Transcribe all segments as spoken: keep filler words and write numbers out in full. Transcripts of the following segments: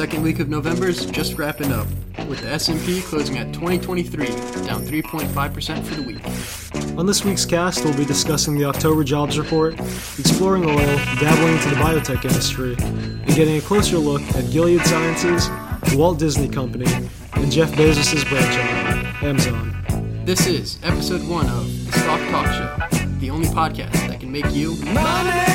second week of November is just wrapping up, with the S and P closing at twenty twenty-three, down three point five percent for the week. On this week's cast, we'll be discussing the October jobs report, exploring oil, dabbling into the biotech industry, and getting a closer look at Gilead Sciences, the Walt Disney Company, and Jeff Bezos' branch arm, Amazon. This is episode one of the Stock Talk Show, the only podcast that can make you money.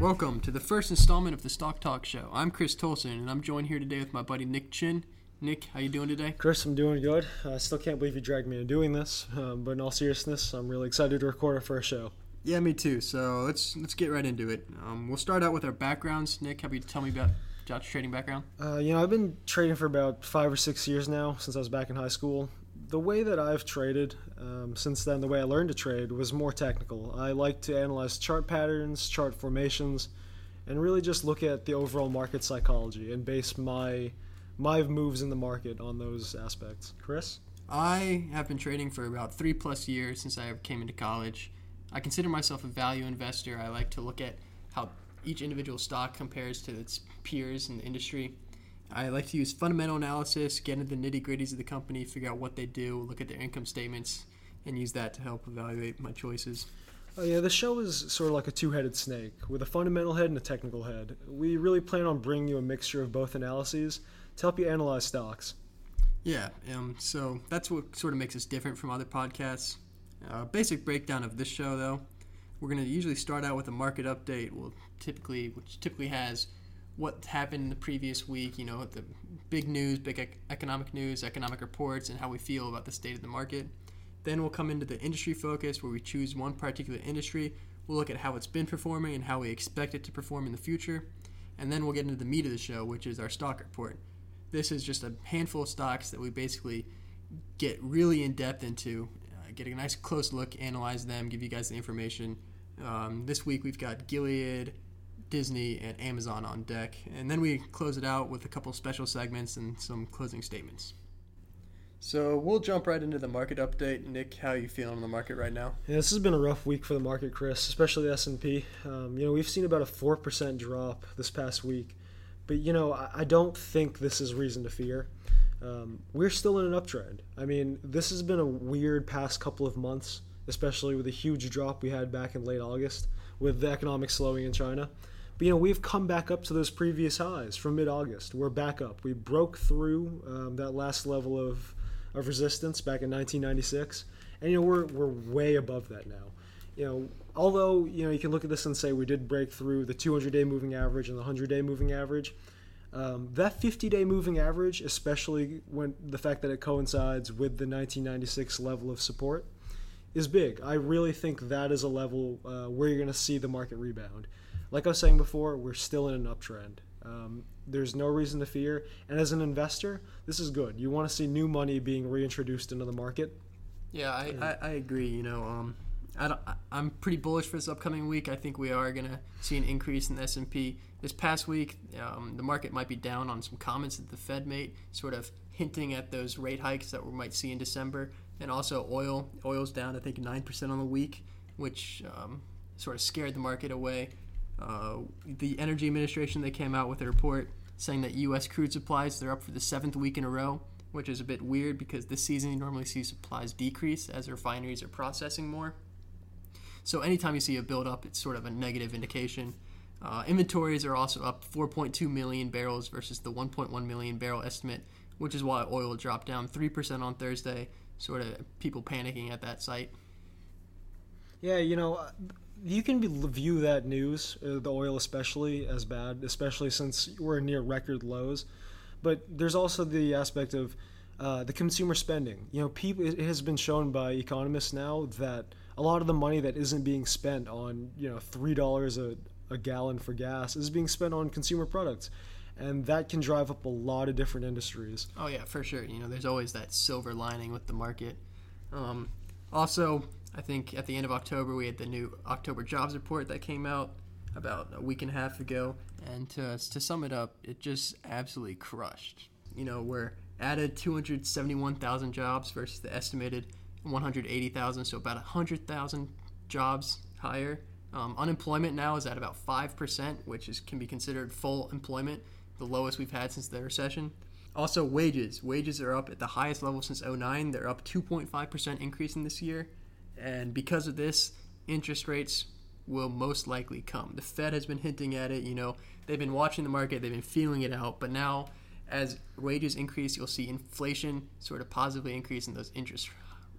Welcome to the first installment of the Stock Talk Show. I'm Chris Tolson, and I'm joined here today with my buddy Nick Chin. Nick, how you doing today? Chris, I'm doing good. I still can't believe you dragged me into doing this, um, but in all seriousness, I'm really excited to record our first show. Yeah, me too. So let's let's get right into it. Um, we'll start out with our backgrounds. Nick, how about you tell me about Josh's trading background? Uh, you know, I've been trading for about five or six years now, since I was back in high school. The way that I've traded um, since then, the way I learned to trade, was more technical. I like to analyze chart patterns, chart formations, and really just look at the overall market psychology and base my my moves in the market on those aspects. Chris? I have been trading for about three plus years since I came into college. I consider myself a value investor. I like to look at how each individual stock compares to its peers in the industry. I like to use fundamental analysis, get into the nitty-gritties of the company, figure out what they do, look at their income statements, and use that to help evaluate my choices. Oh yeah, the show is sort of like a two-headed snake, with a fundamental head and a technical head. We really plan on bringing you a mixture of both analyses to help you analyze stocks. Yeah, um, so that's what sort of makes us different from other podcasts. Uh, basic breakdown of this show, though. We're going to usually start out with a market update, we'll typically, which typically has what happened in the previous week, you know, the big news, big economic news, economic reports, and how we feel about the state of the market. Then we'll come into the industry focus, where we choose one particular industry. We'll look at how it's been performing and how we expect it to perform in the future. And then we'll get into the meat of the show, which is our stock report. This is just a handful of stocks that we basically get really in-depth into, uh, get a nice close look, analyze them, give you guys the information. Um, this week we've got Gilead, Disney, and Amazon on deck, and then we close it out with a couple special segments and some closing statements. So we'll jump right into the market update. Nick, how are you feeling on the market right now? Yeah, this has been a rough week for the market, Chris, especially the S and P. Um, you know, we've seen about a four percent drop this past week, but you know, I, I don't think this is reason to fear. Um, we're still in an uptrend. I mean, this has been a weird past couple of months, especially with the huge drop we had back in late August with the economic slowing in China. But, you know, we've come back up to those previous highs from mid-August. We're back up. We broke through um, that last level of, of resistance back in nineteen ninety-six. And, you know, we're we're way above that now. You know, although, you know, you can look at this and say we did break through the two hundred day moving average and the one hundred day moving average. Um, that fifty day moving average, especially when the fact that it coincides with the nineteen ninety-six level of support, is big. I really think that is a level uh, where you're going to see the market rebound. Like I was saying before, we're still in an uptrend. Um, there's no reason to fear. And as an investor, this is good. You want to see new money being reintroduced into the market. Yeah, I, I, I agree. You know, um, I don't, I'm pretty bullish for this upcoming week. I think we are going to see an increase in the S and P. This past week, um, the market might be down on some comments that the Fed made, sort of hinting at those rate hikes that we might see in December. And also oil. Oil's down, I think, nine percent on the week, which um, sort of scared the market away. Uh, the Energy Administration, they came out with a report saying that U S crude supplies, they're up for the seventh week in a row, which is a bit weird because this season you normally see supplies decrease as refineries are processing more. So anytime you see a buildup, it's sort of a negative indication. Uh, inventories are also up four point two million barrels versus the one point one million barrel estimate, which is why oil dropped down three percent on Thursday, sort of people panicking at that site. Yeah, you know... Uh... You can be, view that news, uh, the oil especially, as bad, especially since we're near record lows. But there's also the aspect of uh, the consumer spending. You know, people, it has been shown by economists now that a lot of the money that isn't being spent on, you know, three dollars a, a gallon for gas is being spent on consumer products. And that can drive up a lot of different industries. Oh, yeah, for sure. You know, there's always that silver lining with the market. Um, also... I think at the end of October, we had the new October jobs report that came out about a week and a half ago. And to, to sum it up, it just absolutely crushed. You know, we're added two hundred seventy-one thousand jobs versus the estimated one hundred eighty thousand, so about one hundred thousand jobs higher Um, unemployment now is at about five percent, which is can be considered full employment, the lowest we've had since the recession. Also, wages. Wages are up at the highest level since oh nine. They're up two point five percent increase in this year. And because of this, interest rates will most likely come. The Fed has been hinting at it. You know, they've been watching the market. They've been feeling it out. But now, as wages increase, you'll see inflation sort of positively increase, and those interest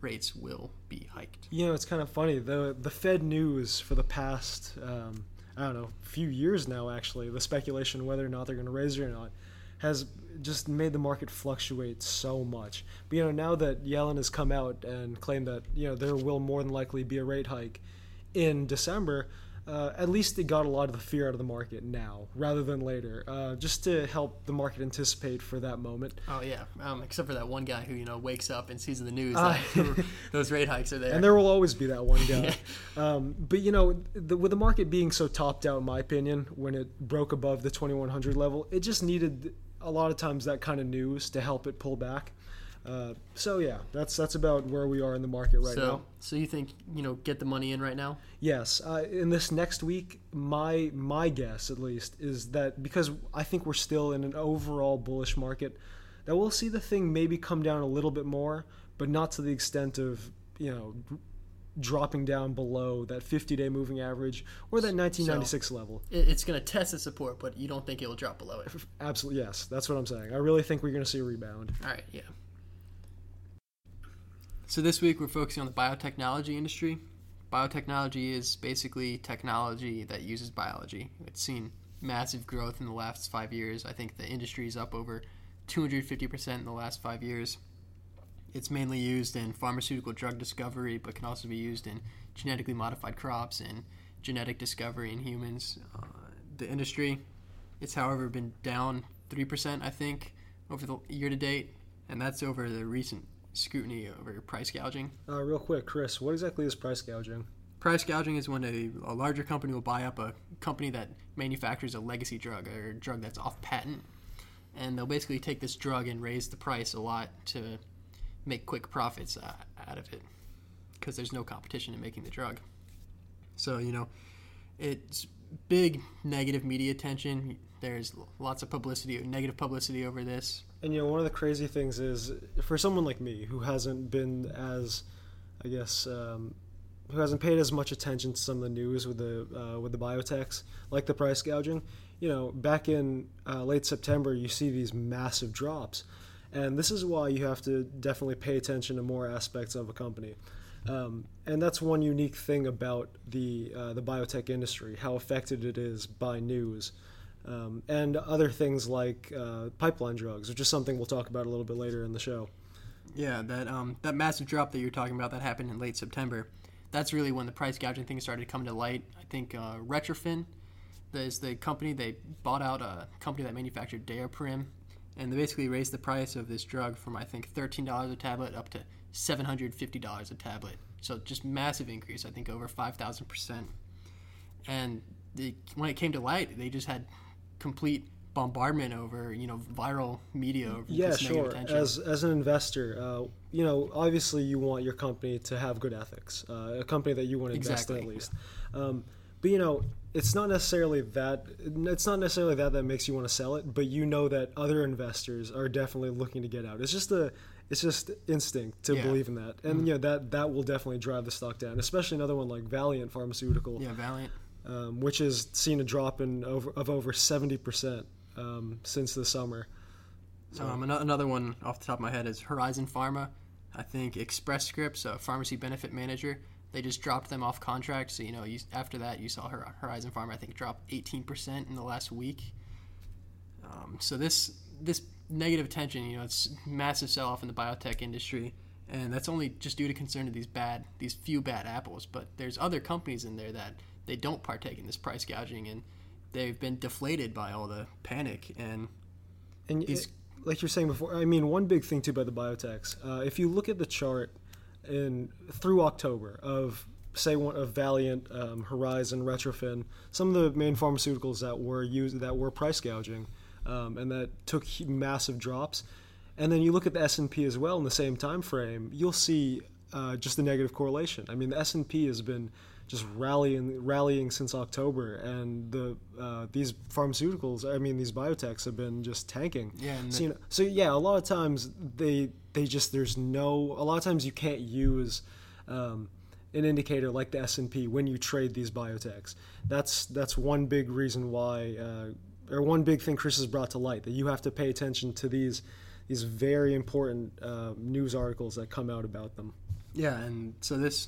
rates will be hiked. You know, it's kind of funny. The, the Fed news for the past, um, I don't know, few years now, actually, the speculation whether or not they're going to raise it or not, has just made the market fluctuate so much. But, you know, now that Yellen has come out and claimed that, you know, there will more than likely be a rate hike in December, uh, at least it got a lot of the fear out of the market now rather than later, uh, just to help the market anticipate for that moment. Oh, yeah, um, except for that one guy who, you know, wakes up and sees in the news uh, that those rate hikes are there. And there will always be that one guy. yeah. um, but, you know, the, with the market being so topped out, in my opinion, when it broke above the twenty-one hundred level, it just needed a lot of times that kind of news to help it pull back. Uh, so yeah, that's that's about where we are in the market right so, now. So you think, you know, get the money in right now? Yes. Uh, in this next week, my my guess at least is that because I think we're still in an overall bullish market, that we'll see the thing maybe come down a little bit more, but not to the extent of, you know, dropping down below that fifty-day moving average or that nineteen ninety-six so level. It's going to test the support, but you don't think it will drop below it? Absolutely, yes. That's what I'm saying. I really think we're going to see a rebound. All right, yeah. So this week we're focusing on the biotechnology industry. Biotechnology is basically technology that uses biology. It's seen massive growth in the last five years. I think the industry is up over two hundred fifty percent in the last five years. It's mainly used in pharmaceutical drug discovery, but can also be used in genetically modified crops and genetic discovery in humans. Uh, the industry, it's however been down three percent, I think, over the year to date, and that's over the recent scrutiny over price gouging. Uh, real quick, Chris, what exactly is price gouging? Price gouging is when a, a larger company will buy up a company that manufactures a legacy drug or a drug that's off patent, and they'll basically take this drug and raise the price a lot to make quick profits uh, out of it because there's no competition in making the drug. So, you know, it's big negative media attention. There's lots of publicity, negative publicity over this. And, you know, one of the crazy things is for someone like me who hasn't been as, I guess, um, who hasn't paid as much attention to some of the news with the uh, with the biotechs, like the price gouging, you know, back in uh, late September, you see these massive drops. And this is why you have to definitely pay attention to more aspects of a company. Um, and that's one unique thing about the uh, the biotech industry, how affected it is by news. Um, and other things like uh, pipeline drugs, which is something we'll talk about a little bit later in the show. Yeah, that um, that massive drop that you're talking about that happened in late September, that's really when the price gouging thing started to come to light. I think uh, Retrophin is the company. They bought out a company that manufactured Dareprim, and they basically raised the price of this drug from, I think, thirteen dollars a tablet up to seven hundred fifty dollars a tablet. So just massive increase, I think over five thousand percent. And the, when it came to light, they just had complete bombardment over, you know, viral media. Over yeah, sure. Attention. As as an investor, uh, you know, obviously you want your company to have good ethics, uh, a company that you want to exactly. invest in at least. Yeah. Um, but, you know, it's not necessarily that it's not necessarily that that makes you want to sell it, but you know that other investors are definitely looking to get out. It's just a it's just instinct to yeah. believe in that, and mm-hmm. you know that that will definitely drive the stock down, especially another one like Valeant Pharmaceuticals. Yeah, Valeant. Um, which has seen a drop in over, of over seventy percent um, since the summer. So. Um, another one off the top of my head is Horizon Pharma. I think Express Scripts, a pharmacy benefit manager, they just dropped them off contract. So, you know, you, after that, you saw Horizon Pharma, I think, drop eighteen percent in the last week. Um, so this this negative tension, you know, it's massive sell-off in the biotech industry. And that's only just due to concern to these bad, these few bad apples. But there's other companies in there that they don't partake in this price gouging, and they've been deflated by all the panic. And, and these... like you were saying before, I mean, one big thing, too, by the biotechs, uh, if you look at the chart in through October of, say, one of Valeant, um, Horizon, Retrophin, some of the main pharmaceuticals that were used, that were price gouging um, and that took massive drops, and then you look at the S and P as well in the same time frame, you'll see uh, just the negative correlation. I mean, the S and P has been just rallying rallying since October, and the uh, these pharmaceuticals, I mean these biotechs, have been just tanking. Yeah. And so, the- you know, so yeah, a lot of times they they just there's no a lot of times you can't use um, an indicator like the S and P when you trade these biotechs. That's that's one big reason why. Uh, or one big thing Chris has brought to light, that you have to pay attention to these these very important uh, news articles that come out about them. Yeah, and so this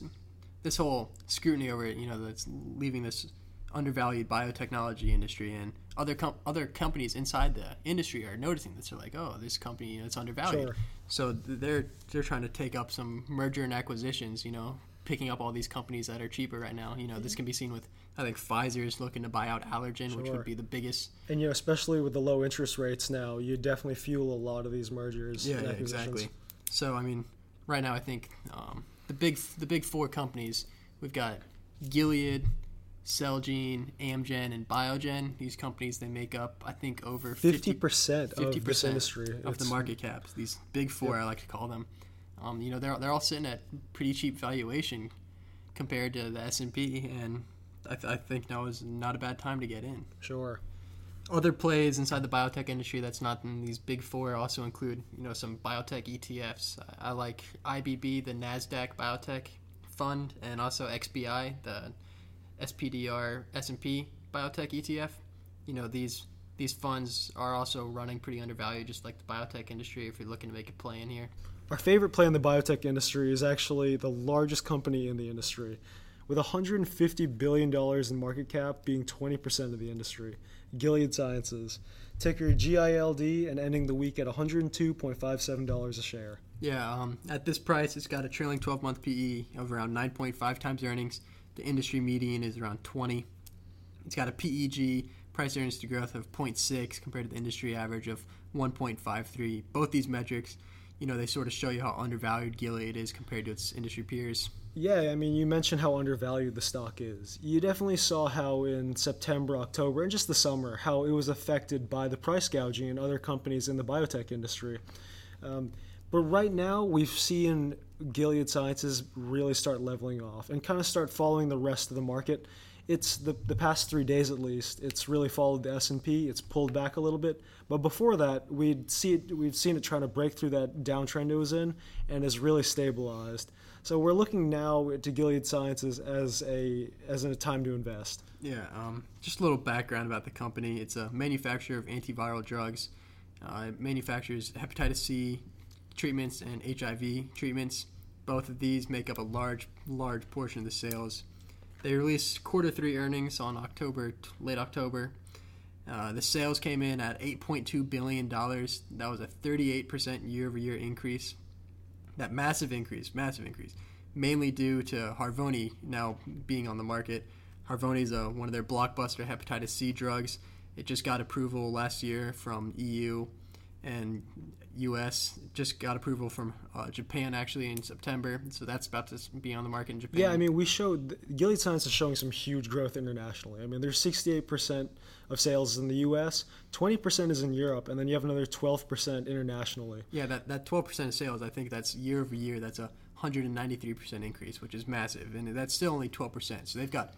this whole scrutiny over it, you know, that's leaving this undervalued biotechnology industry, and other com- other companies inside the industry are noticing this. They're like, oh, this company, you know, it's undervalued. Sure. So they're they're trying to take up some merger and acquisitions, you know, picking up all these companies that are cheaper right now. You know, this can be seen with, I think, Pfizer is looking to buy out Allergan, sure, which would be the biggest. And, you know, especially with the low interest rates now, you definitely fuel a lot of these mergers. Yeah, and yeah, exactly. So, I mean, right now I think um, the big the big four companies, we've got Gilead, Celgene, Amgen, and Biogen. These companies, they make up, I think, over fifty percent, fifty percent of this industry. Of it's, the market caps, these big four, yeah. I like to call them. Um, you know, they're they're all sitting at pretty cheap valuation compared to the S and P, and I, th- I think now is not a bad time to get in. Sure. Other plays inside the biotech industry that's not in these big four also include, you know, some biotech E T Fs. I, I like I B B, the NASDAQ Biotech Fund, and also X B I, the S P D R S and P Biotech E T F. You know, these these funds are also running pretty undervalued, just like the biotech industry, if you're looking to make a play in here. Our favorite play in the biotech industry is actually the largest company in the industry, with one hundred fifty billion dollars in market cap, being twenty percent of the industry, Gilead Sciences, ticker G I L D, and ending the week at one hundred two dollars and fifty-seven cents a share. Yeah, um, at this price, it's got a trailing twelve-month P E of around nine point five times earnings. The industry median is around twenty. It's got a P E G, price earnings to growth, of zero point six compared to the industry average of one point five three. Both these metrics, you know, they sort of show you how undervalued Gilead is compared to its industry peers. Yeah, I mean, you mentioned how undervalued the stock is. You definitely saw how in September, October, and just the summer, how it was affected by the price gouging and other companies in the biotech industry. Um, but right now, we've seen Gilead Sciences really start leveling off and kind of start following the rest of the market. It's the, the past three days at least, it's really followed the S and P. It's pulled back a little bit. But before that, we'd, see it, we'd seen it trying to break through that downtrend it was in and has really stabilized. So we're looking now to Gilead Sciences as a as a time to invest. Yeah, um, just a little background about the company. It's a manufacturer of antiviral drugs. Uh, it manufactures hepatitis C treatments and H I V treatments. Both of these make up a large, large portion of the sales. They released quarter three earnings on October, late October. Uh, the sales came in at eight point two billion dollars. That was a thirty-eight percent year-over-year increase. That massive increase, massive increase, mainly due to Harvoni now being on the market. Harvoni is uh, one of their blockbuster hepatitis C drugs. It just got approval last year from E U and U S just got approval from uh, Japan actually in September, so that's about to be on the market in Japan. Yeah, I mean, we showed Gilead Sciences is showing some huge growth internationally. I mean, there's sixty-eight percent of sales in the U S, twenty percent is in Europe, and then you have another twelve percent internationally. Yeah, that, that twelve percent of sales, I think that's year over year, that's a one hundred ninety-three percent increase, which is massive, and that's still only twelve percent, so they've got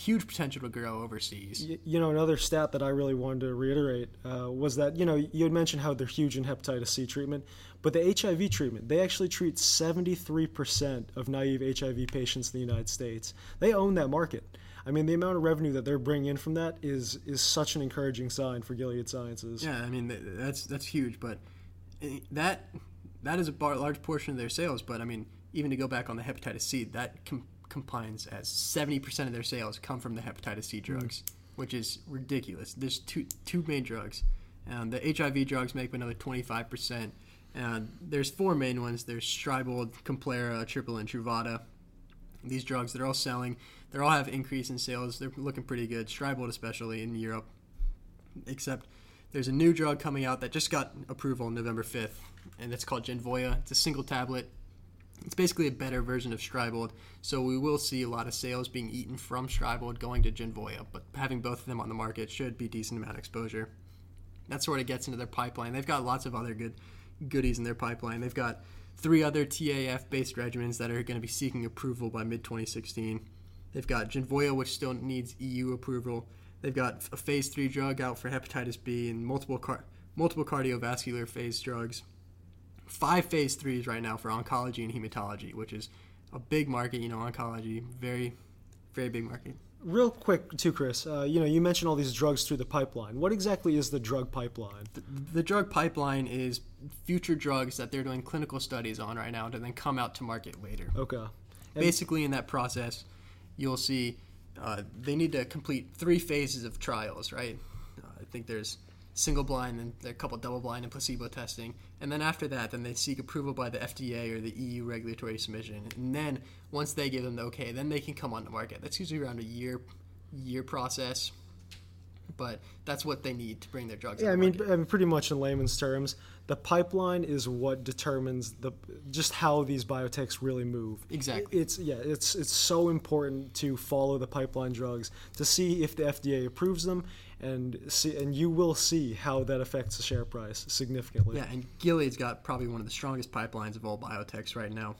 huge potential to grow overseas. You know, another stat that I really wanted to reiterate uh, was that, you know, you had mentioned how they're huge in hepatitis C treatment, but the H I V treatment, they actually treat seventy-three percent of naive H I V patients in the United States. They own that market. I mean, the amount of revenue that they're bringing in from that is is such an encouraging sign for Gilead Sciences. Yeah, I mean, that's that's huge, but that that is a large portion of their sales, but I mean, even to go back on the hepatitis C, that can combines as seventy percent of their sales come from the hepatitis C drugs, mm. which is ridiculous. There's two two main drugs. Um, the H I V drugs make up another twenty-five percent. And there's four main ones. There's Stribild, Complera, Triple, and Truvada. These drugs, they're all selling. They all have increase in sales. They're looking pretty good, Stribild especially in Europe, except there's a new drug coming out that just got approval on November fifth, and it's called Genvoya. It's a single tablet. It's basically a better version of Stribild, so we will see a lot of sales being eaten from Stribild going to Genvoya, but having both of them on the market should be a decent amount of exposure. That sort of gets into their pipeline. They've got lots of other good goodies in their pipeline. They've got three other T A F-based regimens that are going to be seeking approval by mid twenty sixteen. They've got Genvoya, which still needs E U approval. They've got a phase three drug out for hepatitis B and multiple car- multiple cardiovascular phase drugs. Five phase threes right now for oncology and hematology, which is a big market. You know, oncology, very, very big market. Real quick, too, Chris. Uh, you know, you mentioned all these drugs through the pipeline. What exactly is the drug pipeline? The, the drug pipeline is future drugs that they're doing clinical studies on right now to then come out to market later. Okay. And basically, in that process, you'll see uh, they need to complete three phases of trials, right? Uh, I think there's single blind, then there are a couple double blind and placebo testing, and then after that, then they seek approval by the F D A or the E U regulatory submission, and then once they give them the okay, then they can come on the market. That's usually around a year, year process, but that's what they need to bring their drugs. Yeah, on the I mean, market. I mean, pretty much in layman's terms, the pipeline is what determines the just how these biotechs really move. Exactly. It's yeah, it's it's so important to follow the pipeline drugs to see if the F D A approves them. And see, and you will see how that affects the share price significantly. Yeah, and Gilead's got probably one of the strongest pipelines of all biotechs right now.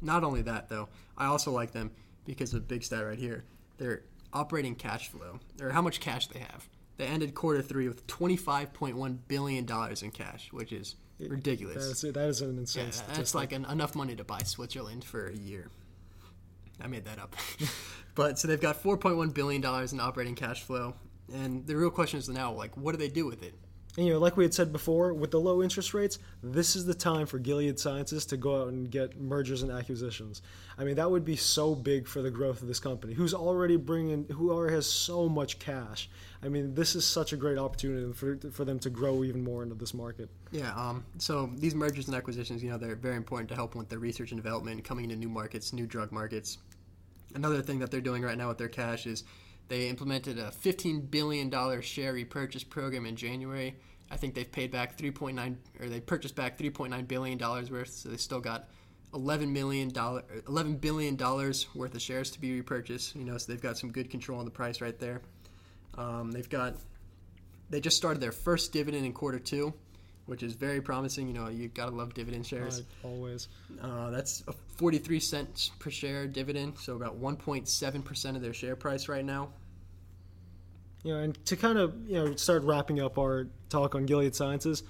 Not only that, though, I also like them because of a big stat right here. Their operating cash flow, or how much cash they have. They ended quarter three with twenty-five point one billion dollars in cash, which is it, ridiculous. That is, that is an insane yeah, statistic. That's like an, enough money to buy Switzerland for a year. I made that up. But so they've got four point one billion dollars in operating cash flow. And the real question is now, like, what do they do with it? And, you know, like we had said before, with the low interest rates, this is the time for Gilead Sciences to go out and get mergers and acquisitions. I mean, that would be so big for the growth of this company, who's already bringing, who already has so much cash. I mean, this is such a great opportunity for for them to grow even more into this market. Yeah, um, so these mergers and acquisitions, you know, they're very important to help with their research and development, coming into new markets, new drug markets. Another thing that they're doing right now with their cash is they implemented a fifteen billion dollars share repurchase program in January. I think they've paid back three point nine, or they purchased back three point nine billion dollars worth, so they still got eleven million dollars, eleven billion dollars worth of shares to be repurchased. You know, so they've got some good control on the price right there. Um, they've got, they just started their first dividend in quarter two, which is very promising. You know, you've got to love dividend shares. Uh, always. Uh, that's a forty-three cents per share dividend, so about one point seven percent of their share price right now. You know, and to kind of, you know, start wrapping up our talk on Gilead Sciences,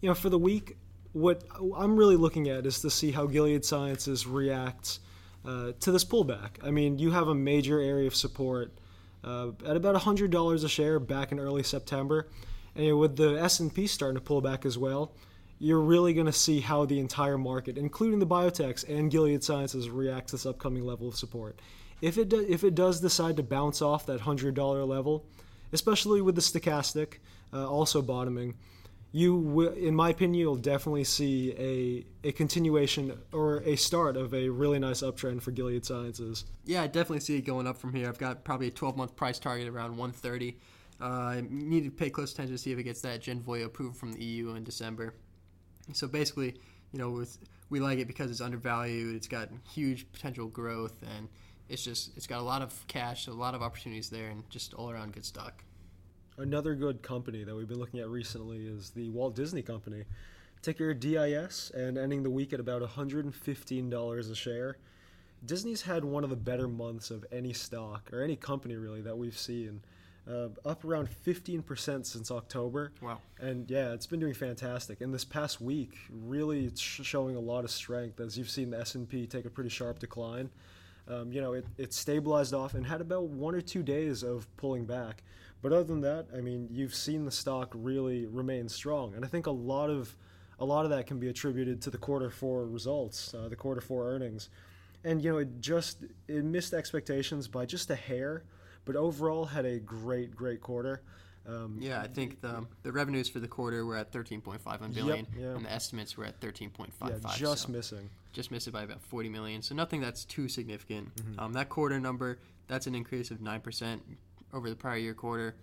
you know, for the week, what I'm really looking at is to see how Gilead Sciences reacts uh, to this pullback. I mean, you have a major area of support uh, at about one hundred dollars a share back in early September. And with the S and P starting to pull back as well, you're really going to see how the entire market, including the biotechs and Gilead Sciences, reacts to this upcoming level of support. If it do, if it does decide to bounce off that one hundred dollars level, especially with the stochastic uh, also bottoming, you will, in my opinion, you'll definitely see a, a continuation or a start of a really nice uptrend for Gilead Sciences. Yeah, I definitely see it going up from here. I've got probably a twelve-month price target around one thirty. Uh, I need to pay close attention to see if it gets that Genvoya approved from the E U in December. So basically, you know, with, we like it because it's undervalued. It's got huge potential growth, and it's just it's got a lot of cash, a lot of opportunities there, and just all around good stock. Another good company that we've been looking at recently is the Walt Disney Company, ticker D I S, and ending the week at about one hundred fifteen dollars a share. Disney's had one of the better months of any stock or any company really that we've seen. Uh, up around fifteen percent since October. Wow. And, yeah, it's been doing fantastic. And this past week, really it's showing a lot of strength, as you've seen the S and P take a pretty sharp decline. Um, you know, it, it stabilized off and had about one or two days of pulling back. But other than that, I mean, you've seen the stock really remain strong. And I think a lot of a lot of that can be attributed to the quarter four results, uh, the quarter four earnings. And, you know, it just it missed expectations by just a hair, but overall had a great, great quarter. Um, yeah, I think the the revenues for the quarter were at thirteen point five one billion dollars, yep, yeah. And the estimates were at thirteen point five five. Yeah, just so missing. Just missed it by about forty million dollars, so nothing that's too significant. Mm-hmm. Um, that quarter number, that's an increase of nine percent over the prior year quarter.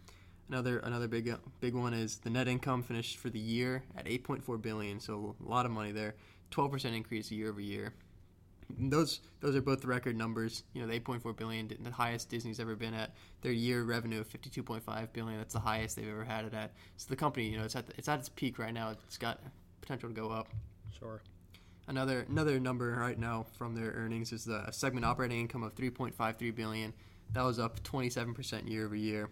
Another another big big one is the net income finished for the year at eight point four billion dollars, so a lot of money there, twelve percent increase year over year. Those those are both record numbers. You know, the eight point four billion dollars, the highest Disney's ever been at. Their year revenue of fifty-two point five billion dollars, that's the highest they've ever had it at. So the company, you know, it's at the, it's at its peak right now. It's got potential to go up. Sure. Another another number right now from their earnings is the segment operating income of three point five three billion dollars. That was up twenty-seven percent year over year.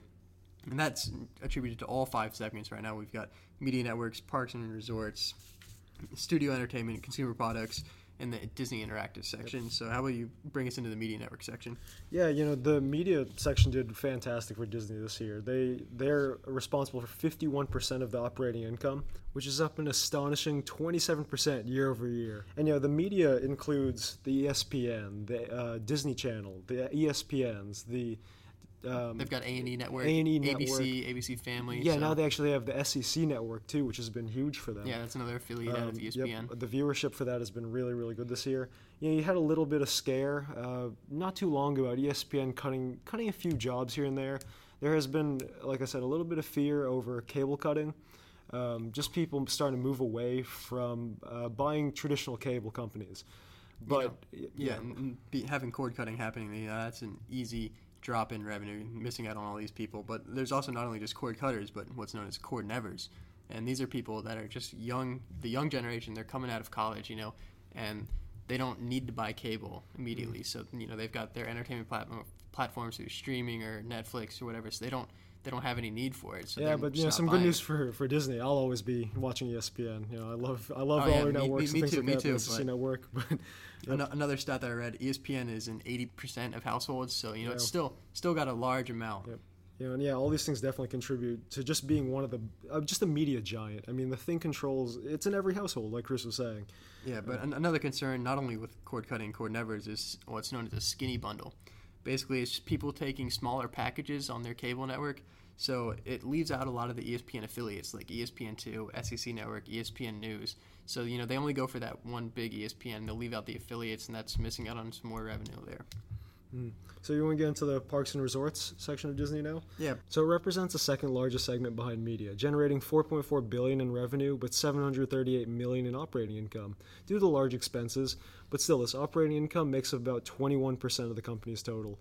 And that's attributed to all five segments right now. We've got media networks, parks and resorts, studio entertainment, consumer products, and the Disney Interactive section. Yep. So how will you bring us into the media network section? Yeah, you know, the media section did fantastic for Disney this year. They, they're responsible for fifty-one percent of the operating income, which is up an astonishing twenty-seven percent year over year. And, you know, the media includes the E S P N, the uh, Disney Channel, the E S P Ns, the... Um, They've got A and E Network, A and E Network, A B C, A B C Family. Yeah, so. Now they actually have the S E C Network, too, which has been huge for them. Yeah, that's another affiliate um, out of E S P N. Yep, the viewership for that has been really, really good this year. You know, you had a little bit of scare uh, not too long ago about E S P N cutting, cutting a few jobs here and there. There has been, like I said, a little bit of fear over cable cutting. Um, just people starting to move away from uh, buying traditional cable companies. But, you know, yeah, yeah. And be, having cord cutting happening, you know, that's an easy... drop in revenue, missing out on all these people. But there's also not only just cord cutters, but what's known as cord nevers. And these are people that are just young, the young generation, they're coming out of college, you know, and they don't need to buy cable immediately. Mm-hmm. So, you know, they've got their entertainment platform, platforms through streaming or Netflix or whatever, so they don't they don't have any need for it. So yeah, but you know, some good news it. for for Disney. I'll always be watching E S P N. You know, I love I love oh, all yeah, their networks me, me and things too, like that. Me too. S E C Network. But an- another stat that I read: E S P N is in eighty percent of households. So you know, yeah. it's still still got a large amount. Yep. You know, and yeah, all these things definitely contribute to just being one of the uh, just a media giant. I mean, the thing controls. It's in every household, like Chris was saying. Yeah, but uh, an- another concern, not only with cord cutting, cord nevers, is what's known as a skinny bundle. Basically, it's just people taking smaller packages on their cable network, so it leaves out a lot of the E S P N affiliates like E S P N two, S E C Network, E S P N News. So, you know, they only go for that one big E S P N. They'll leave out the affiliates, and that's missing out on some more revenue there. Mm. So you want to get into the parks and resorts section of Disney now? Yeah. So it represents the second largest segment behind media, generating four point four billion dollars in revenue with seven hundred thirty-eight million dollars in operating income due to large expenses. But still, this operating income makes up about twenty-one percent of the company's total.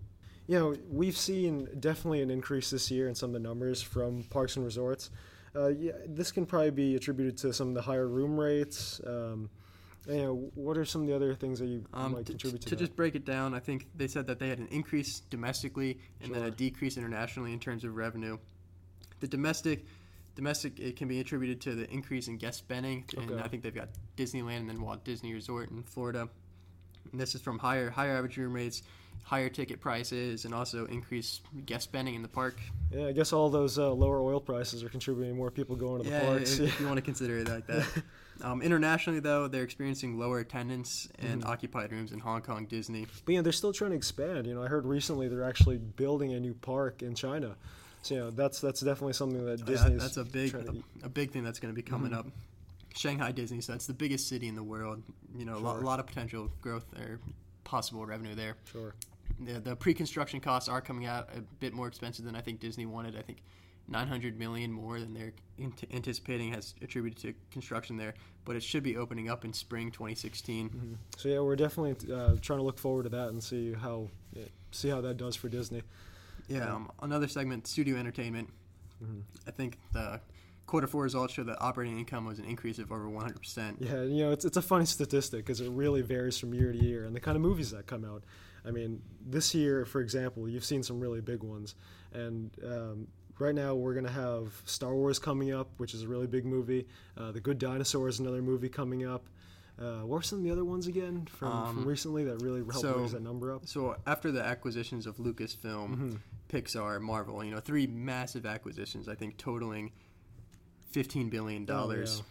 You know, we've seen definitely an increase this year in some of the numbers from parks and resorts. Uh, yeah, this can probably be attributed to some of the higher room rates. Um, You know, what are some of the other things that you um, might contribute to? To that? Just break it down, I think they said that they had an increase domestically and sure. then a decrease internationally in terms of revenue. The domestic, domestic it can be attributed to the increase in guest spending, and okay. I think they've got Disneyland and then Walt Disney Resort in Florida. And this is from higher higher average room rates, higher ticket prices, and also increased guest spending in the park. Yeah, I guess all those uh, lower oil prices are contributing to more people going to the yeah, parks. Yeah, if you want to consider it like that. Um, internationally, though, they're experiencing lower attendance and mm-hmm. occupied rooms in Hong Kong Disney. But, yeah, they're still trying to expand. You know, I heard recently they're actually building a new park in China. So, you know, that's that's definitely something that Disney is trying to do. That's a big, a big thing that's going to be coming mm-hmm. up. Shanghai Disney, so that's the biggest city in the world. You know, sure. a, lot, a lot of potential growth or possible revenue there. Sure. The, the pre-construction costs are coming out a bit more expensive than I think Disney wanted. I think nine hundred million dollars more than they're ant- anticipating has attributed to construction there, but it should be opening up in spring twenty sixteen. Mm-hmm. So yeah, we're definitely uh, trying to look forward to that and see how see how that does for Disney. Yeah, um, another segment, studio entertainment. Mm-hmm. I think the quarter four results show that operating income was an increase of over one hundred percent. Yeah, you know, it's it's a funny statistic because it really varies from year to year and the kind of movies that come out. I mean, this year, for example, you've seen some really big ones, and um, right now we're going to have Star Wars coming up, which is a really big movie. Uh, The Good Dinosaur is another movie coming up. Uh, what were some of the other ones again from, um, from recently that really helped so, raise that number up? So after the acquisitions of Lucasfilm, mm-hmm. Pixar, Marvel, you know, three massive acquisitions, I think, totaling fifteen billion dollars. Oh, yeah.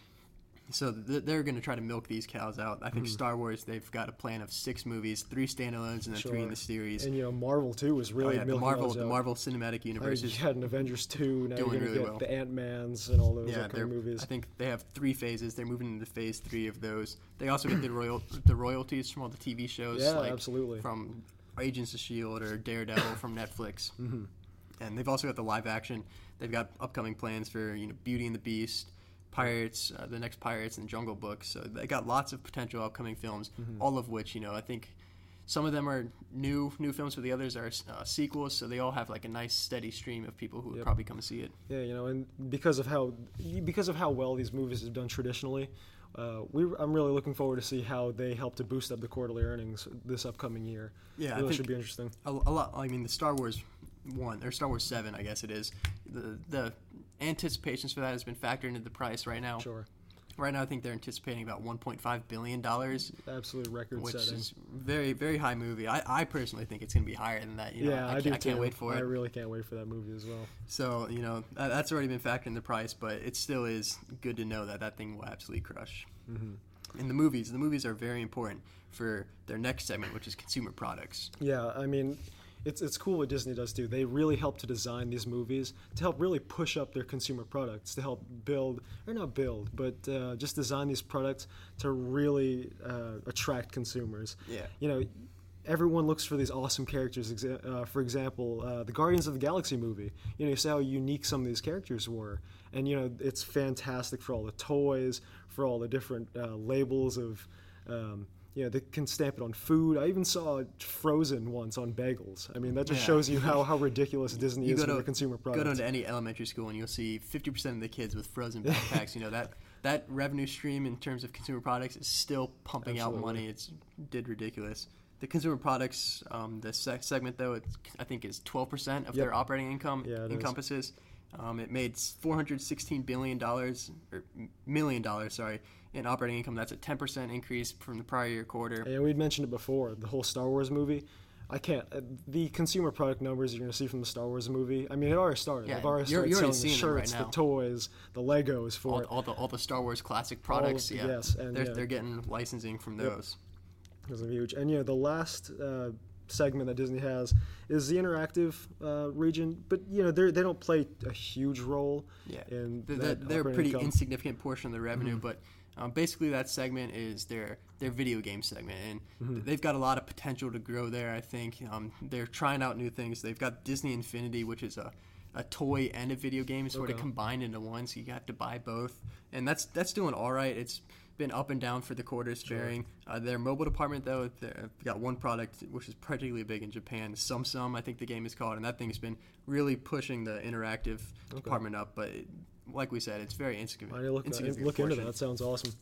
So th- they're going to try to milk these cows out. I think mm. Star Wars, they've got a plan of six movies, three standalones, and then sure. three in the series. And, you know, Marvel, too, is really oh, yeah, milking Marvel, those out. The Marvel Cinematic Universe I mean, is you had an Avengers two, now doing you're going to really get well. The Ant-Mans and all those yeah, other movies. I think they have three phases. They're moving into phase three of those. They also get the royal the royalties from all the T V shows. Yeah, like absolutely. From Agents of S H I E L D or Daredevil from Netflix. Mm-hmm. And they've also got the live action. They've got upcoming plans for, you know, Beauty and the Beast, Pirates, uh, the next Pirates, and Jungle Book. So they got lots of potential upcoming films, mm-hmm. all of which, you know, I think some of them are new new films, but the others are uh, sequels. So they all have like a nice steady stream of people who yep. would probably come see it. Yeah, you know, and because of how because of how well these movies have done traditionally, Uh, we I'm really looking forward to see how they help to boost up the quarterly earnings this upcoming year. Yeah, so that should be interesting. A, a lot. I mean, the Star Wars one or Star Wars seven, I guess it is. The the anticipations for that has been factored into the price right now. Sure. Right now, I think they're anticipating about one point five billion dollars. Absolute record which setting. Which is very, very high movie. I, I personally think it's going to be higher than that. You know, yeah, I, I, do I can't too. wait for it. I really can't wait for that movie as well. So, you know, that's already been factored in the price, but it still is good to know that that thing will absolutely crush. Mm-hmm. And the movies. The movies are very important for their next segment, which is consumer products. Yeah, I mean... It's it's cool what Disney does, too. They really help to design these movies to help really push up their consumer products, to help build, or not build, but uh, just design these products to really uh, attract consumers. Yeah. You know, everyone looks for these awesome characters. Exa- uh, for example, uh, the Guardians of the Galaxy movie. You know, you see how unique some of these characters were. And, you know, it's fantastic for all the toys, for all the different uh, labels of... Um, Yeah, they can stamp it on food. I even saw Frozen once on bagels. I mean, that just yeah. shows you how, how ridiculous Disney you is for consumer products. Go down to any elementary school and you'll see fifty percent of the kids with Frozen backpacks. You know, that that revenue stream in terms of consumer products is still pumping Absolutely. out money. It's did ridiculous. The consumer products, um, the se- segment, though, it's, I think is twelve percent of yep. their operating income yeah, it encompasses. Um, it made four hundred sixteen billion dollars, or million dollars, sorry, in operating income. That's a ten percent increase from the prior year quarter. And we'd mentioned it before, the whole Star Wars movie. I can't. Uh, the consumer product numbers you're going to see from the Star Wars movie, I mean, it already started. Yeah, They've already started you're, you're selling the shirts, right the toys, the Legos for all, it. All the, all the Star Wars classic products, all, yeah. Yes, and they're, yeah. they're getting licensing from those. Yep. Those are huge. And, you know, the last... Uh, segment that Disney has is the interactive uh, region, but you know they they don't play a huge role. Yeah, in they're, that they're a pretty income. insignificant portion of the revenue, mm-hmm. but um, basically that segment is their their video game segment, and mm-hmm. they've got a lot of potential to grow there. I think um, they're trying out new things. They've got Disney Infinity, which is a a toy and a video game sort okay. of combined into one, so you have to buy both, and that's that's doing all right. It's been up and down for the quarters varying. Sure. Uh, their mobile department, though, they've got one product which is particularly big in Japan, Sum Sum, I think the game is called, and that thing's been really pushing the interactive okay. department up. But it, like we said, it's very insignificant. I look, insignificant I look into that. That sounds awesome.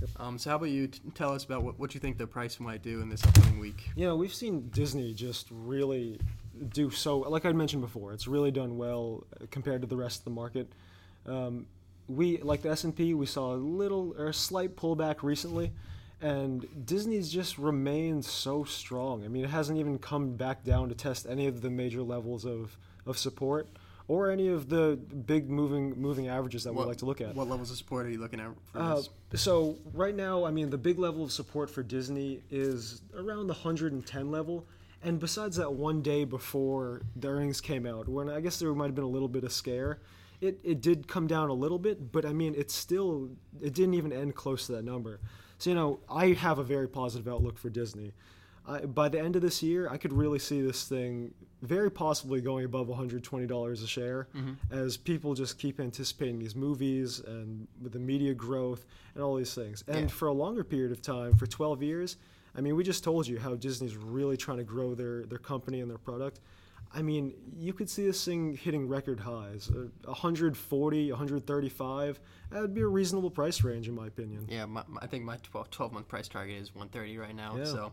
Yep. Um, so how about you t- tell us about what, what you think the price might do in this upcoming week? Yeah, we've seen Disney just really do so. Like I mentioned before, it's really done well compared to the rest of the market. Um, We like the S and P. We saw a little or a slight pullback recently, and Disney's just remained so strong. I mean, it hasn't even come back down to test any of the major levels of, of support or any of the big moving moving averages that what, we like to look at. What levels of support are you looking at for uh, this? So right now, I mean, the big level of support for Disney is around the one hundred ten level. And besides that one day before the earnings came out, when I guess there might have been a little bit of scare. It it did come down a little bit, but I mean, it's still, it didn't even end close to that number. So, you know, I have a very positive outlook for Disney. I, by the end of this year, I could really see this thing very possibly going above one hundred twenty dollars a share mm-hmm. as people just keep anticipating these movies and the media growth and all these things. And yeah. for a longer period of time, for twelve years, I mean, we just told you how Disney's really trying to grow their, their company and their product. I mean, you could see this thing hitting record highs, one hundred forty, one hundred thirty-five. That would be a reasonable price range, in my opinion. Yeah, my, my, I think my twelve, twelve-month price target is one hundred thirty right now. Yeah. So,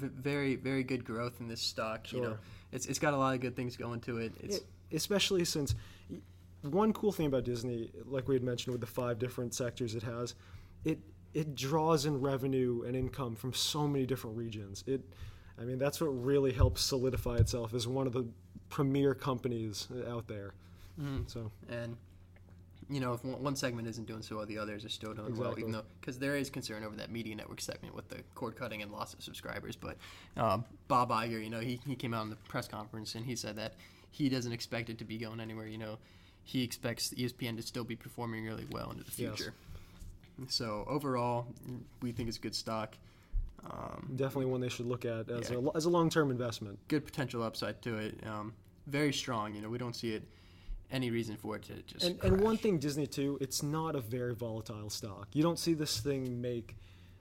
v- very, very good growth in this stock. Sure. You know, it's it's got a lot of good things going to it. It's it, especially since one cool thing about Disney, like we had mentioned, with the five different sectors it has, it it draws in revenue and income from so many different regions. It. I mean, that's what really helps solidify itself as one of the premier companies out there. Mm. So, and, you know, if one, one segment isn't doing so well, the others are still doing exactly. well, even though, because there is concern over that media network segment with the cord cutting and loss of subscribers. But um, Bob Iger, you know, he, he came out in the press conference and he said that he doesn't expect it to be going anywhere. You know, he expects E S P N to still be performing really well into the future. Yes. So overall, we think it's a good stock. Um, Definitely one they should look at as yeah. a as a long-term investment. Good potential upside to it. Um, very strong. You know, we don't see it any reason for it to just and, crash. And one thing, Disney, too, it's not a very volatile stock. You don't see this thing make,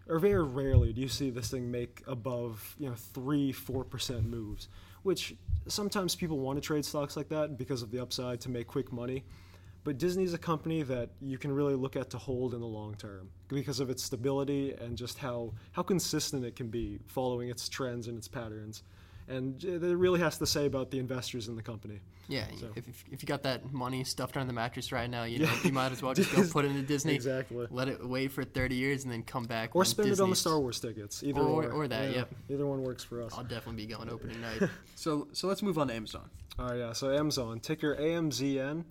or very rarely do you see this thing make above, you know, three, four percent moves, which sometimes people want to trade stocks like that because of the upside to make quick money. But Disney's a company that you can really look at to hold in the long term because of its stability and just how, how consistent it can be following its trends and its patterns. And it really has to say about the investors in the company. Yeah, so. if, if if you got that money stuffed under the mattress right now, you know, yeah. you might as well just go put it into Disney. Exactly. Let it wait for thirty years and then come back. Or spend Disney's... it on the Star Wars tickets. Either or, or, or that, yeah. yeah. Either one works for us. I'll definitely be going opening night. So so let's move on to Amazon. All right, yeah. So Amazon, ticker A M Z N,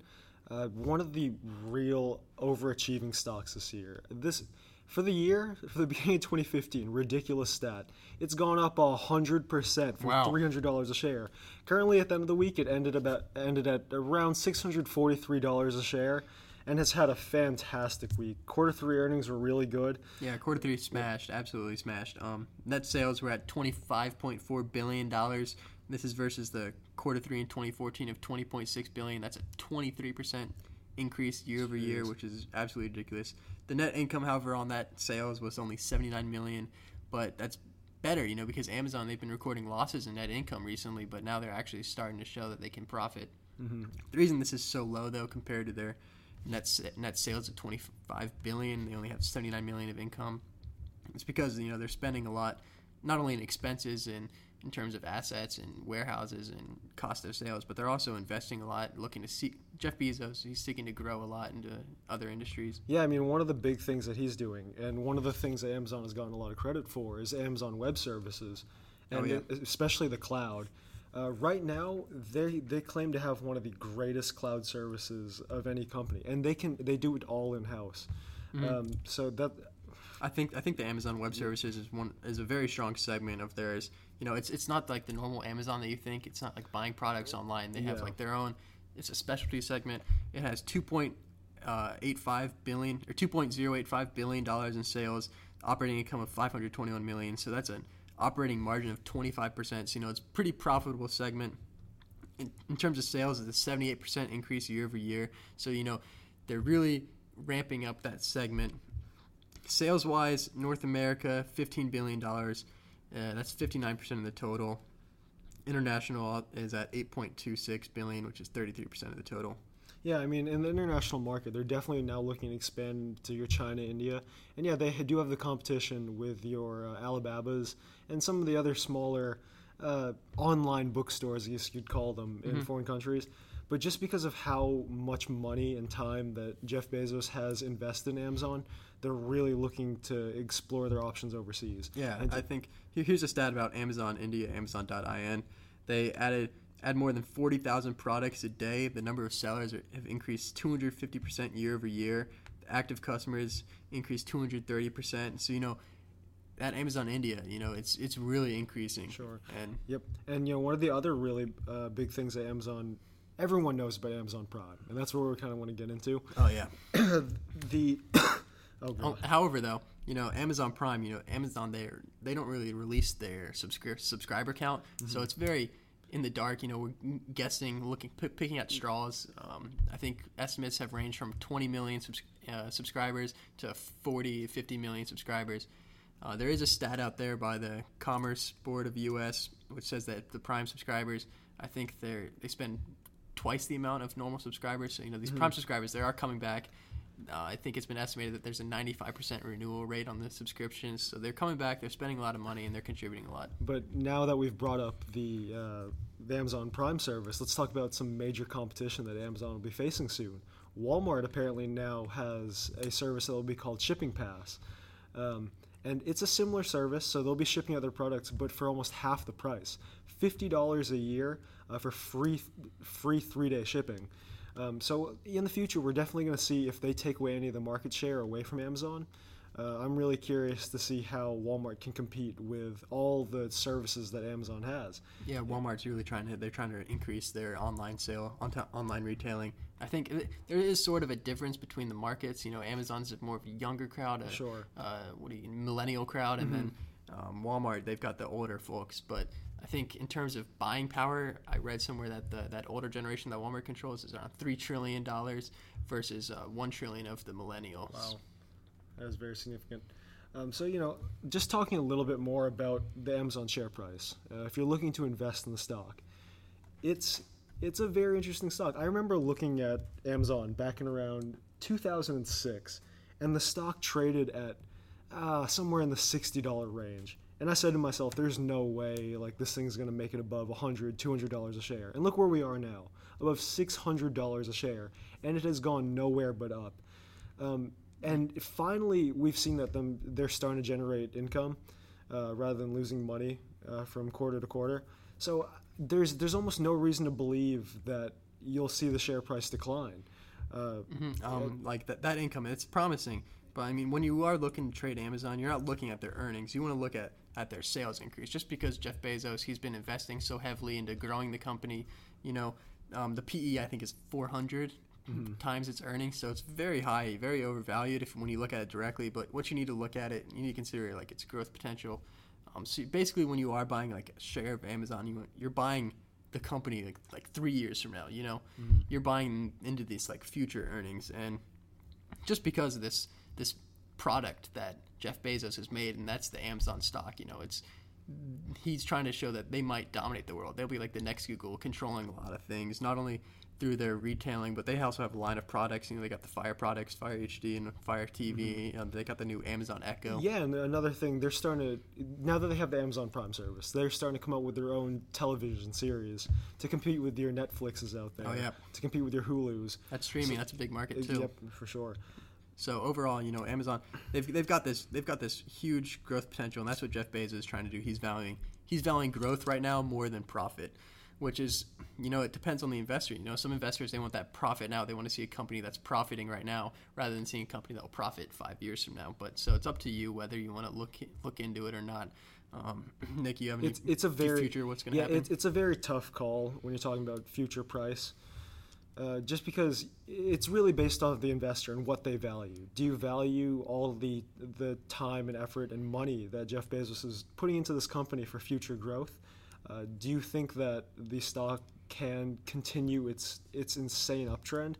uh, one of the real overachieving stocks this year. This. For the year, for the beginning of twenty fifteen, ridiculous stat, it's gone up one hundred percent from wow. three hundred dollars a share. Currently, at the end of the week, it ended about ended at around six hundred forty-three dollars a share and has had a fantastic week. Quarter three earnings were really good. Yeah, quarter three smashed, absolutely smashed. Um, net sales were at twenty-five point four billion dollars. This is versus the quarter three in twenty fourteen of twenty point six billion dollars. That's a twenty-three percent increased year over year, which is absolutely ridiculous. The net income, however, on that sales was only seventy-nine million dollars, but that's better, you know, because Amazon, they've been recording losses in net income recently, but now they're actually starting to show that they can profit. Mm-hmm. The reason this is so low, though, compared to their net net sales of twenty-five billion dollars, they only have seventy-nine million dollars of income. It's because, you know, they're spending a lot, not only in expenses and in terms of assets and warehouses and cost of sales, but they're also investing a lot, looking to see Jeff Bezos, he's seeking to grow a lot into other industries. Yeah, I mean, one of the big things that he's doing, and one of the things that Amazon has gotten a lot of credit for, is Amazon Web Services, and oh, yeah. it, especially the cloud. Uh, right now, they they claim to have one of the greatest cloud services of any company, and they can they do it all in-house. Mm-hmm. Um, so that... I think I think the Amazon Web Services is one is a very strong segment of theirs. You know, it's it's not like the normal Amazon that you think. It's not like buying products online. They have yeah. like their own. It's a specialty segment. It has two point eight five billion or two point zero eight five billion dollars in sales, operating income of five hundred twenty one million. So that's an operating margin of twenty five percent. So you know, it's a pretty profitable segment. In, in terms of sales, it's a seventy eight percent increase year over year. So you know, they're really ramping up that segment. Sales-wise, North America, fifteen billion dollars. Uh, that's fifty-nine percent of the total. International is at eight point two six billion dollars, which is thirty-three percent of the total. Yeah, I mean, in the international market, they're definitely now looking to expand to your China, India. And, yeah, they do have the competition with your uh, Alibabas and some of the other smaller uh, online bookstores, I guess you'd call them, mm-hmm. in foreign countries. But just because of how much money and time that Jeff Bezos has invested in Amazon, they're really looking to explore their options overseas. Yeah, and I think here's a stat about Amazon India, Amazon dot I N. They added add more than forty thousand products a day. The number of sellers are, have increased two hundred fifty percent year over year. The active customers increased two hundred thirty percent. So, you know, at Amazon India, you know, it's it's really increasing. Sure. And Yep. And, you know, one of the other really uh, big things that Amazon everyone knows about Amazon Prime, and that's where we kind of want to get into. Oh, yeah. the... Oh, however, though, you know, Amazon Prime, you know, Amazon, they they don't really release their subscri- subscriber count, mm-hmm. so it's very in the dark. You know, we're guessing, looking, p- picking at straws. Um, I think estimates have ranged from twenty million subs- uh, subscribers to forty, fifty million subscribers. Uh, there is a stat out there by the Commerce Board of the U S which says that the Prime subscribers, I think they they spend twice the amount of normal subscribers. So, you know, these mm-hmm. Prime subscribers, they are coming back. Uh, I think it's been estimated that there's a ninety-five percent renewal rate on the subscriptions. So they're coming back, they're spending a lot of money, and they're contributing a lot. But now that we've brought up the, uh, the Amazon Prime service, let's talk about some major competition that Amazon will be facing soon. Walmart apparently now has a service that will be called Shipping Pass. Um, and it's a similar service, so they'll be shipping other products, but for almost half the price. fifty dollars a year uh, for free, free three-day shipping. Um, so in the future, we're definitely going to see if they take away any of the market share away from Amazon. Uh, I'm really curious to see how Walmart can compete with all the services that Amazon has. Yeah, Walmart's really trying to, they're trying to increase their online sale, on t- online retailing. I think it, there is sort of a difference between the markets. You know, Amazon's more of a younger crowd, a sure. uh, what do you, millennial crowd, mm-hmm. and then um, Walmart, they've got the older folks, but... I think in terms of buying power, I read somewhere that the, that older generation that Walmart controls is around three trillion dollars versus uh, one trillion dollars of the millennials. Wow. That was very significant. Um, so, you know, just talking a little bit more about the Amazon share price. Uh, if you're looking to invest in the stock, it's it's a very interesting stock. I remember looking at Amazon back in around two thousand six, and the stock traded at uh, somewhere in the sixty dollars range. And I said to myself, there's no way like this thing's going to make it above one hundred dollars, two hundred dollars a share. And look where we are now, above six hundred dollars a share. And it has gone nowhere but up. Um, and finally, we've seen that them they're starting to generate income uh, rather than losing money uh, from quarter to quarter. So there's there's almost no reason to believe that you'll see the share price decline. Uh, mm-hmm. um, you know, like that, that income, it's promising. But, I mean, when you are looking to trade Amazon, you're not looking at their earnings. You want to look at, at their sales increase. Just because Jeff Bezos, he's been investing so heavily into growing the company, you know, um, the P E, I think, is four hundred mm-hmm. times its earnings. So it's very high, very overvalued if when you look at it directly. But what you need to look at it, you need to consider, like, its growth potential. Um, so basically, when you are buying, like, a share of Amazon, you, you're buying the company, like, like three years from now, you know. Mm-hmm. You're buying into these, like, future earnings. And just because of this... this product that Jeff Bezos has made, and that's the Amazon stock, you know, it's he's trying to show that they might dominate the world. They'll be like the next Google, controlling a lot of things, not only through their retailing, but they also have a line of products. You know, they got the Fire products, Fire H D and Fire T V. Mm-hmm. You know, they got the new Amazon Echo. Yeah, and another thing, they're starting to, now that they have the Amazon Prime service, they're starting to come up with their own television series to compete with your Netflixes out there. Oh, yeah. To compete with your Hulus. That's streaming. So, that's a big market, too. Yep, for sure. So overall, you know, Amazon, they've they've got this they've got this huge growth potential, and that's what Jeff Bezos is trying to do. He's valuing he's valuing growth right now more than profit, which is, you know, it depends on the investor. You know, some investors, they want that profit now. They want to see a company that's profiting right now rather than seeing a company that will profit five years from now. But so it's up to you whether you want to look look into it or not. Um, Nick, you have any it's, it's a very, future? What's going to yeah, happen? Yeah, it's, it's a very tough call when you're talking about future price. Uh, just because it's really based off the investor and what they value. Do you value all the the time and effort and money that Jeff Bezos is putting into this company for future growth? Uh, do you think that the stock can continue its its insane uptrend?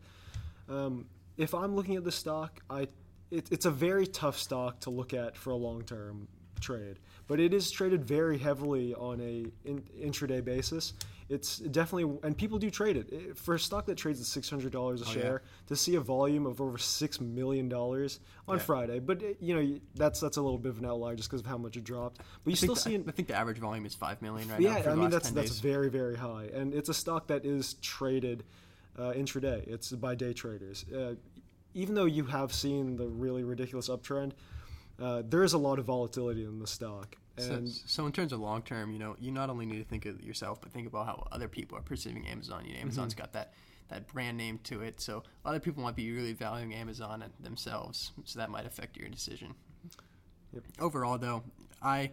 Um, if I'm looking at the stock, I it, it's a very tough stock to look at for a long-term trade, but it is traded very heavily on a in, intraday basis. It's definitely, and people do trade it. For a stock that trades at six hundred dollars a oh, share, yeah. to see a volume of over six million dollars on yeah. Friday, but you know, that's that's a little bit of an outlier just because of how much it dropped. But you I still the, see, an, I think the average volume is five million dollars right yeah, now. Yeah, I mean that's that's days. very very high, and it's a stock that is traded uh, intraday. It's by day traders. Uh, even though you have seen the really ridiculous uptrend, uh, there is a lot of volatility in the stock. And so, so in terms of long term, you know, you not only need to think of yourself, but think about how other people are perceiving Amazon. You know, Amazon's mm-hmm. got that, that brand name to it, so other people might be really valuing Amazon themselves, so that might affect your decision. Yep. Overall, though, I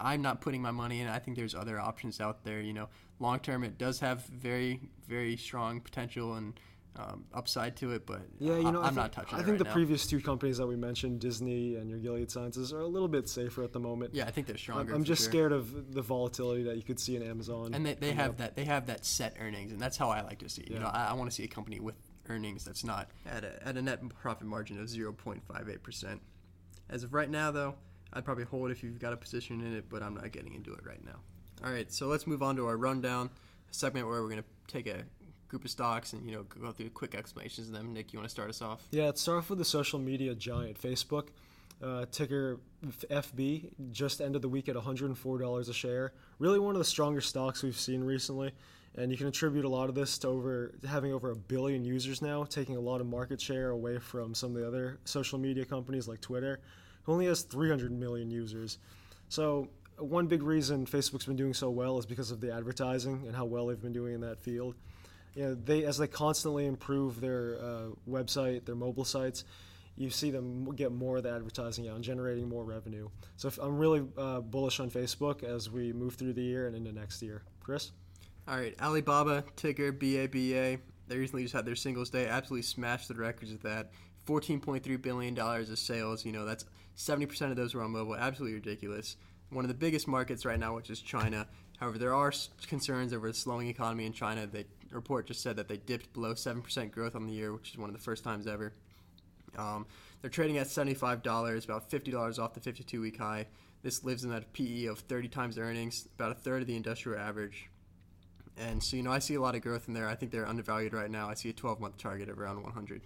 I'm not putting my money in. I think there's other options out there. You know, long term, it does have very very strong potential and um, upside to it, but yeah, you know, I, I'm not touching it. I think the previous two companies that we mentioned, Disney and your Gilead Sciences, are a little bit safer at the moment. Yeah, I think they're stronger. I'm just scared of the volatility that you could see in Amazon. And they, they have that they have that set earnings, and that's how I like to see it. You know, I, I want to see a company with earnings that's not at a, at a net profit margin of zero point five eight percent. As of right now, though, I'd probably hold if you've got a position in it, but I'm not getting into it right now. All right, so let's move on to our rundown segment where we're going to take a group of stocks and, you know, go through quick explanations of them. Nick, you want to start us off? Yeah, let's start off with the social media giant, Facebook. Uh, ticker F B just ended the week at one hundred four dollars a share. Really one of the stronger stocks we've seen recently. And you can attribute a lot of this to over to having over a billion users now, taking a lot of market share away from some of the other social media companies like Twitter, who only has three hundred million users. So one big reason Facebook's been doing so well is because of the advertising and how well they've been doing in that field. You know, they as they constantly improve their uh, website, their mobile sites, you see them get more of the advertising out and generating more revenue. So if I'm really uh, bullish on Facebook as we move through the year and into next year. Chris? All right, Alibaba, ticker B A B A. They recently just had their Singles Day, absolutely smashed the records with that. fourteen point three billion dollars of sales. You know, that's seventy percent of those were on mobile. Absolutely ridiculous. One of the biggest markets right now, which is China. However, there are concerns over the slowing economy in China. The report just said that they dipped below seven percent growth on the year, which is one of the first times ever. Um, they're trading at seventy-five dollars, about fifty dollars off the fifty-two week high. This lives in that P E of thirty times earnings, about a third of the industrial average. And so, you know, I see a lot of growth in there. I think they're undervalued right now. I see a twelve-month target of around one hundred.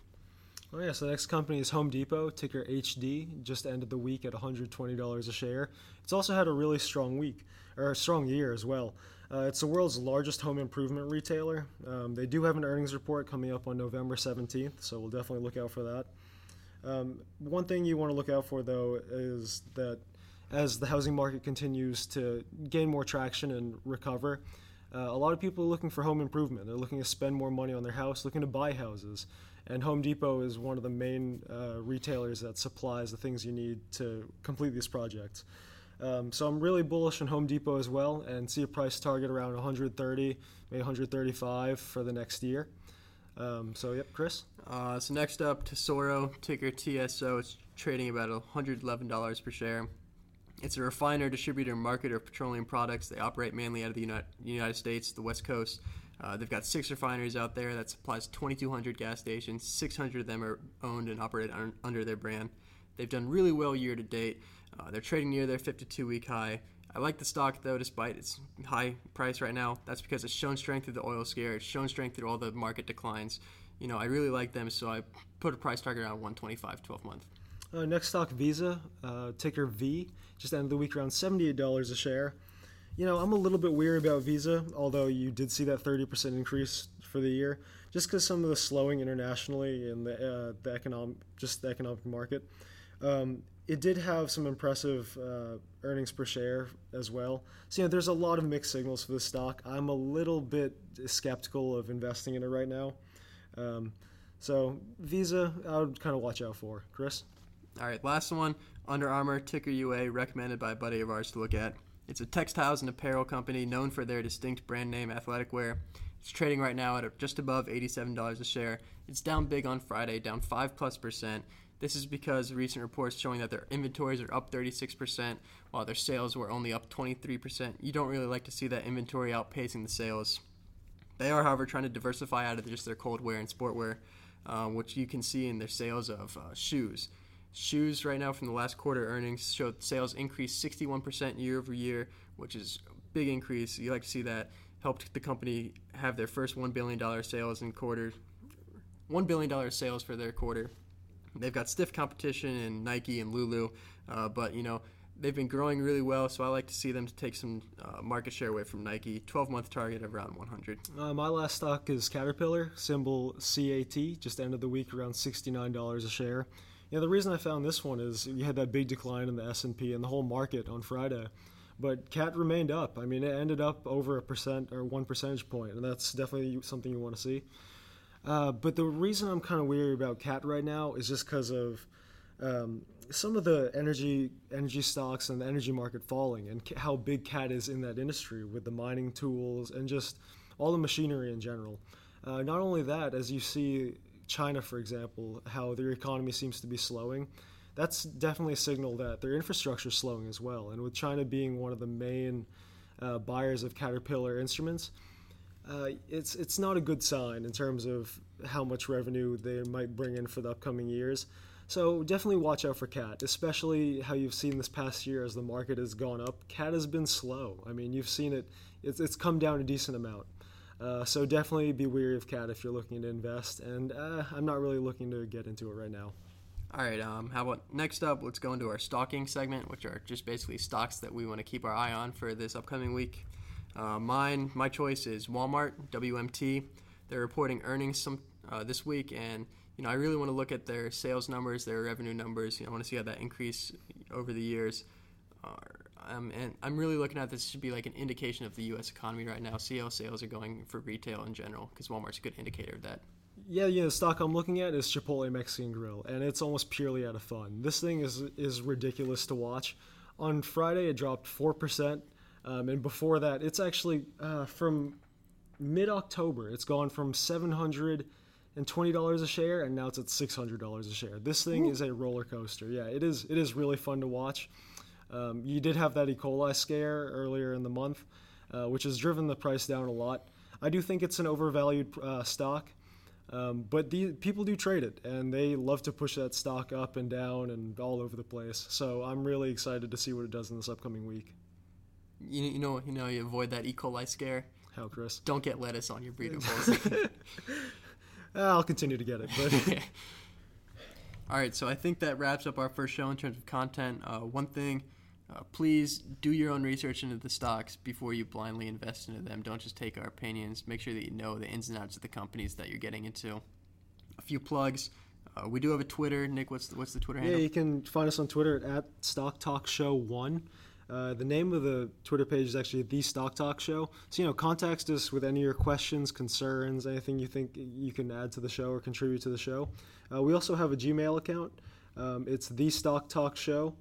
Oh, yeah. So the next company is Home Depot, ticker H D, just ended the week at one hundred twenty dollars a share. It's also had a really strong week, or a strong year as well. Uh, it's the world's largest home improvement retailer. Um, they do have an earnings report coming up on November seventeenth, so we'll definitely look out for that. Um, one thing you want to look out for, though, is that as the housing market continues to gain more traction and recover, uh, a lot of people are looking for home improvement. They're looking to spend more money on their house, looking to buy houses. And Home Depot is one of the main uh, retailers that supplies the things you need to complete these projects. Um, so I'm really bullish on Home Depot as well, and see a price target around one hundred thirty, maybe one hundred thirty-five for the next year. Um, so, yep, Chris? Uh, so next up, Tesoro, ticker T S O. It's trading about one hundred eleven dollars per share. It's a refiner, distributor, and marketer of petroleum products. They operate mainly out of the United, United States, the West Coast. Uh, they've got six refineries out there that supplies twenty-two hundred gas stations. six hundred of them are owned and operated un- under their brand. They've done really well year to date. Uh, they're trading near their fifty-two week high. I like the stock, though, despite its high price right now. That's because it's shown strength through the oil scare. It's shown strength through all the market declines. You know, I really like them, so I put a price target around one twenty-five, twelve-month. Uh, next stock, Visa, uh, ticker V, just ended the week around seventy-eight dollars a share. You know, I'm a little bit weary about Visa, although you did see that thirty percent increase for the year, just because some of the slowing internationally in the uh, the economic, just the economic market. Um, it did have some impressive uh, earnings per share as well. So, you know, there's a lot of mixed signals for this stock. I'm a little bit skeptical of investing in it right now. Um, so Visa, I would kind of watch out for. Chris? All right, last one, Under Armour, ticker U A, recommended by a buddy of ours to look at. It's a textiles and apparel company known for their distinct brand name athletic wear. It's trading right now at just above eighty-seven dollars a share. It's down big on Friday, down five plus percent. This is because recent reports showing that their inventories are up thirty-six percent, while their sales were only up twenty-three percent. You don't really like to see that inventory outpacing the sales. They are, however, trying to diversify out of just their cold wear and sportwear, uh, which you can see in their sales of uh, shoes. Shoes right now from the last quarter earnings showed sales increased sixty-one percent year over year, which is a big increase. You like to see that. Helped the company have their first one billion dollars sales in quarter, one billion dollars sales for their quarter. They've got stiff competition in Nike and Lulu, uh, but you know they've been growing really well, so I like to see them to take some uh, market share away from Nike. twelve-month target of around one hundred. Uh, my last stock is Caterpillar, symbol C A T, just ended the week around sixty-nine dollars a share. Yeah, the reason I found this one is you had that big decline in the S and P and the whole market on Friday, but C A T remained up. I mean, it ended up over a percent or one percentage point, and that's definitely something you want to see. Uh, but the reason I'm kind of weary about C A T right now is just because of um, some of the energy energy stocks and the energy market falling, and c- how big C A T is in that industry with the mining tools and just all the machinery in general. Uh, not only that, as you see China, for example, how their economy seems to be slowing, that's definitely a signal that their infrastructure is slowing as well. And with China being one of the main uh, buyers of Caterpillar instruments, uh, it's it's not a good sign in terms of how much revenue they might bring in for the upcoming years. So definitely watch out for C A T, especially how you've seen this past year as the market has gone up. C A T has been slow. I mean, you've seen it. It's, it's come down a decent amount. Uh, so definitely be wary of C A T if you're looking to invest, and uh, I'm not really looking to get into it right now. All right, um, how about next up, let's go into our stocking segment, which are just basically stocks that we want to keep our eye on for this upcoming week. Uh, mine, my choice is Walmart, W M T. They're reporting earnings some uh, this week, and you know I really want to look at their sales numbers, their revenue numbers. You know, I want to see how that increase over the years. Uh, Um, and I'm really looking at this should be like an indication of the U S economy right now. See how sales are going for retail in general, because Walmart's a good indicator of that. Yeah, you know, the stock I'm looking at is Chipotle Mexican Grill, and it's almost purely out of fun. This thing is is ridiculous to watch. On Friday, it dropped four percent, um, and before that, it's actually uh, from mid-October, it's gone from seven hundred dollars and twenty dollars a share, and now it's at six hundred dollars a share. This thing Ooh. is a roller coaster. Yeah, it is. It is really fun to watch. Um, you did have that E. coli scare earlier in the month, uh, which has driven the price down a lot. I do think it's an overvalued uh, stock, um, but the people do trade it, and they love to push that stock up and down and all over the place. So I'm really excited to see what it does in this upcoming week. You, you know, you know, you avoid that E. coli scare. How, Chris? Don't get lettuce on your burrito balls. I'll continue to get it. But. All right, so I think that wraps up our first show in terms of content. Uh, one thing, uh, please do your own research into the stocks before you blindly invest into them. Don't just take our opinions. Make sure that you know the ins and outs of the companies that you're getting into. A few plugs. Uh, we do have a Twitter. Nick, what's the, what's the Twitter handle? Yeah, you can find us on Twitter at Stock Talk Show one. Uh, the name of the Twitter page is actually The Stock Talk Show. So, you know, contact us with any of your questions, concerns, anything you think you can add to the show or contribute to the show. Uh, we also have a Gmail account. Um, it's The Stock Talk Show.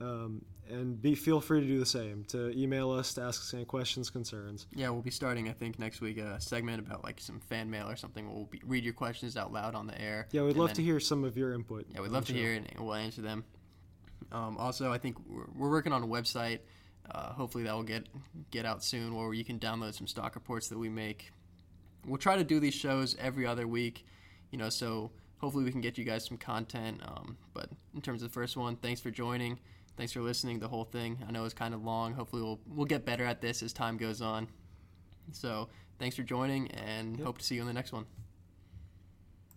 Um, and be feel free to do the same, to email us, to ask us any questions, concerns. Yeah, we'll be starting, I think, next week a segment about, like, some fan mail or something. We'll be, read your questions out loud on the air. Yeah, we'd love then, to hear some of your input. Yeah, we'd love to show. hear it, and we'll answer them. Um, also, I think we're, we're working on a website. Uh, hopefully that will get get out soon, where you can download some stock reports that we make. We'll try to do these shows every other week, you know, so hopefully we can get you guys some content. Um, but in terms of the first one, thanks for joining. Thanks for listening, the whole thing. I know it was kind of long. Hopefully we'll we'll get better at this as time goes on. So thanks for joining, and yep. hope to see you in the next one.